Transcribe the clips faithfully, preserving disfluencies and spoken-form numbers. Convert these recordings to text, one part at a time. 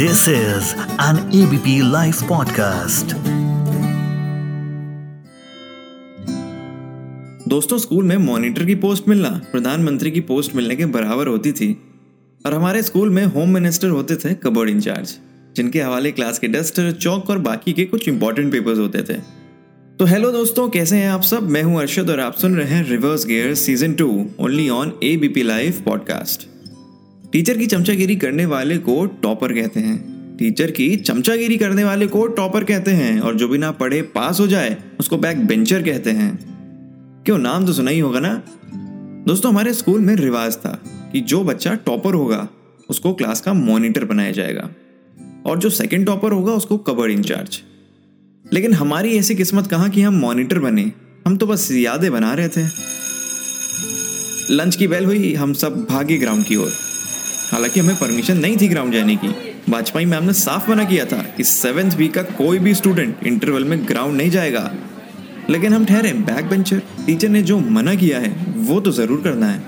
This is an ABP live podcast. दोस्तों, school में monitor की पोस्ट मिलना प्रधानमंत्री की पोस्ट मिलने के बराबर होती थी, और हमारे स्कूल में होम मिनिस्टर होते थे कबोर्ड इंचार्ज, जिनके हवाले क्लास के डस्टर, चौक और बाकी के कुछ इंपॉर्टेंट पेपर्स होते थे। तो हेलो दोस्तों, कैसे हैं आप सब? मैं हूं अर्शद और आप सुन रहे हैं reverse gear season two only on ABP live podcast. Teacher की चमचागिरी करने वाले को टॉपर कहते हैं। टीचर की चमचागिरी करने वाले को टॉपर कहते हैं और जो बिना पढ़े पास हो जाए उसको बैक बेंचर कहते हैं। क्यों, नाम तो सुना ही होगा ना। दोस्तों, हमारे स्कूल में रिवाज था कि जो बच्चा टॉपर होगा उसको क्लास का मॉनिटर बनाया जाएगा और जो सेकंड टॉपर होगा उसको कबर्ड इंचार्ज। लेकिन हमारी ऐसी किस्मत कहां कि हम मॉनिटर बने, हम तो बस यादें बना रहे थे। लंच की बेल हुई, हम सब भागे ग्राउंड की ओर। हालांकि हमें परमिशन नहीं थी ग्राउंड जाने की। वाजपेयी मैम ने साफ मना किया था कि सेवन्थ बी का कोई भी स्टूडेंट इंटरवल में ग्राउंड नहीं जाएगा, लेकिन हम ठहरे बैक बेंचर। टीचर ने जो मना किया है वो तो ज़रूर करना है।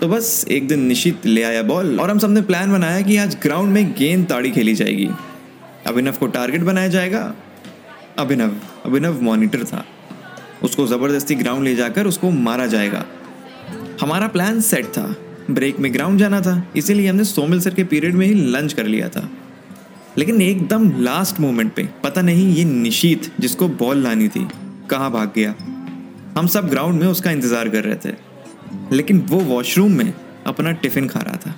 तो बस एक दिन निशित ले आया बॉल और हम सबने प्लान बनाया कि आज ग्राउंड में गेंद ताड़ी खेली जाएगी। अभिनव को टारगेट बनाया जाएगा। अभिनव अभिनव मॉनिटर था, उसको ज़बरदस्ती ग्राउंड ले जाकर उसको मारा जाएगा। हमारा प्लान सेट था, ब्रेक में ग्राउंड जाना था, इसीलिए हमने सोमिल सर के पीरियड में ही लंच कर लिया था। लेकिन एकदम लास्ट मोमेंट पे पता नहीं ये निशीत, जिसको बॉल लानी थी, कहाँ भाग गया। हम सब ग्राउंड में उसका इंतज़ार कर रहे थे, लेकिन वो वॉशरूम में अपना टिफ़िन खा रहा था।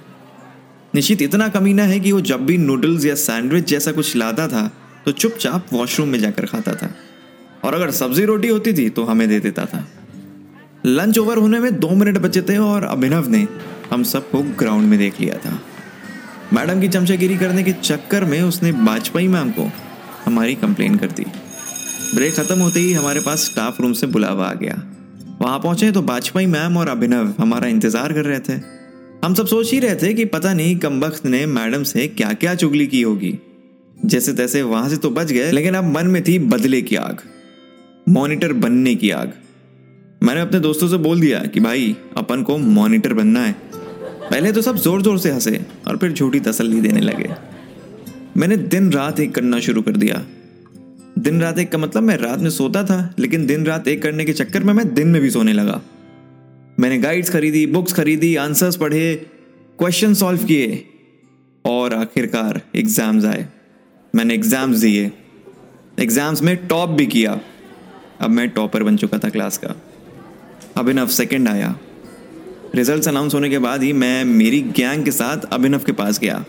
निशीत इतना कमीना है कि वो जब भी नूडल्स या सैंडविच जैसा कुछ लाता था तो चुपचाप वॉशरूम में जाकर खाता था, और अगर सब्जी रोटी होती थी तो हमें दे देता था। लंच ओवर होने में दो मिनट बचे थे और अभिनव ने हम सबको ग्राउंड में देख लिया था। मैडम की चमचागिरी करने के चक्कर में उसने वाजपेयी मैम को हमारी कंप्लेन कर दी। ब्रेक ख़त्म होते ही हमारे पास स्टाफ रूम से बुलावा आ गया। वहाँ पहुँचे तो वाजपेयी मैम और अभिनव हमारा इंतज़ार कर रहे थे। हम सब सोच ही रहे थे कि पता नहीं कमबख्त ने मैडम से क्या क्या चुगली की होगी। जैसे तैसे वहाँ से तो बच गए, लेकिन अब मन में थी बदले की आग, मॉनिटर बनने की आग। मैंने अपने दोस्तों से बोल दिया कि भाई, अपन को मॉनिटर बनना है। पहले तो सब जोर जोर से हंसे और फिर झूठी तसल्ली देने लगे। मैंने दिन रात एक करना शुरू कर दिया। दिन रात एक का मतलब मैं रात में सोता था, लेकिन दिन रात एक करने के चक्कर में मैं दिन में भी सोने लगा। मैंने गाइड्स खरीदी, बुक्स खरीदी, आंसर्स पढ़े, क्वेश्चन सॉल्व किए और आखिरकार एग्ज़ाम्स आए। मैंने एग्ज़ाम्स दिए, एग्ज़ाम्स में टॉप भी किया। अब मैं टॉपर बन चुका था क्लास का। अभिनव सेकंड आया। रिजल्ट्स अनाउंस होने के बाद ही मैं मेरी गैंग के साथ अभिनव के पास गया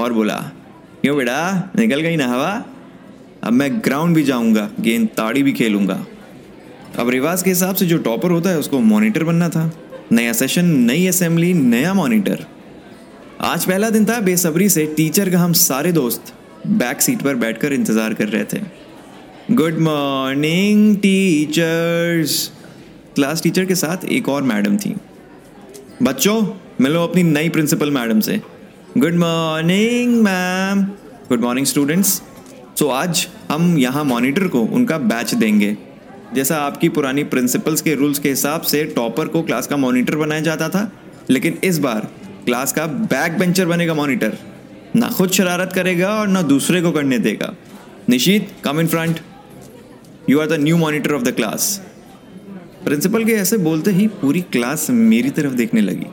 और बोला, क्यों बेटा, निकल गई ना हवा? अब मैं ग्राउंड भी जाऊंगा, गेंद ताड़ी भी खेलूंगा। अब रिवाज के हिसाब से जो टॉपर होता है उसको मॉनिटर बनना था। नया सेशन, नई असेंबली, नया मॉनिटर। आज पहला दिन था। बेसब्री से टीचर का हम सारे दोस्त बैक सीट पर बैठकर इंतज़ार कर रहे थे। Good morning teachers. Class teacher के साथ एक और मैडम थी। बच्चों, मिलो अपनी नई प्रिंसिपल मैडम से। Good morning ma'am. Good morning students. So आज हम यहाँ मॉनिटर को उनका बैच देंगे। जैसा आपकी पुरानी प्रिंसिपल्स के रूल्स के हिसाब से टॉपर को क्लास का मॉनिटर बनाया जाता था, लेकिन इस बार क्लास का बैक बेंचर बनेगा मॉनिटर। ना खुद शरारत करेगा और ना दूसरे को करने देगा। Nishit, come in front, you are the new monitor of the class. Principal के ऐसे बोलते ही पूरी क्लास मेरी तरफ देखने लगी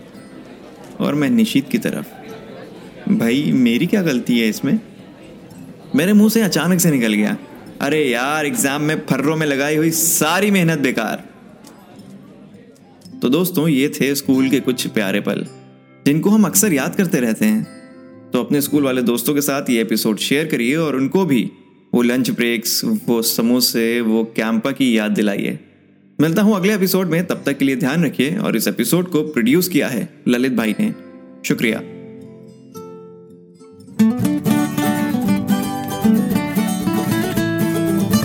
और मैं निशीत की तरफ। भाई, मेरी क्या गलती है इसमें? मेरे मुंह से अचानक से निकल गया, अरे यार, एग्ज़ाम में फर्रों में लगाई हुई सारी मेहनत बेकार। तो दोस्तों, ये थे स्कूल के कुछ प्यारे पल जिनको हम अक्सर याद करते रहते हैं। तो अपने स्कूल वाले दोस्तों के साथ ये एपिसोड शेयर करिए और उनको भी वो लंच ब्रेक्स, वो समोसे, वो कैंपा की याद दिलाइए। मिलता हूँ अगले एपिसोड में। तब तक के लिए ध्यान रखिए। और इस एपिसोड को प्रोड्यूस किया है ललित भाई ने। शुक्रिया।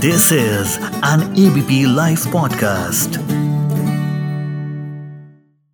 This is an ABP live podcast.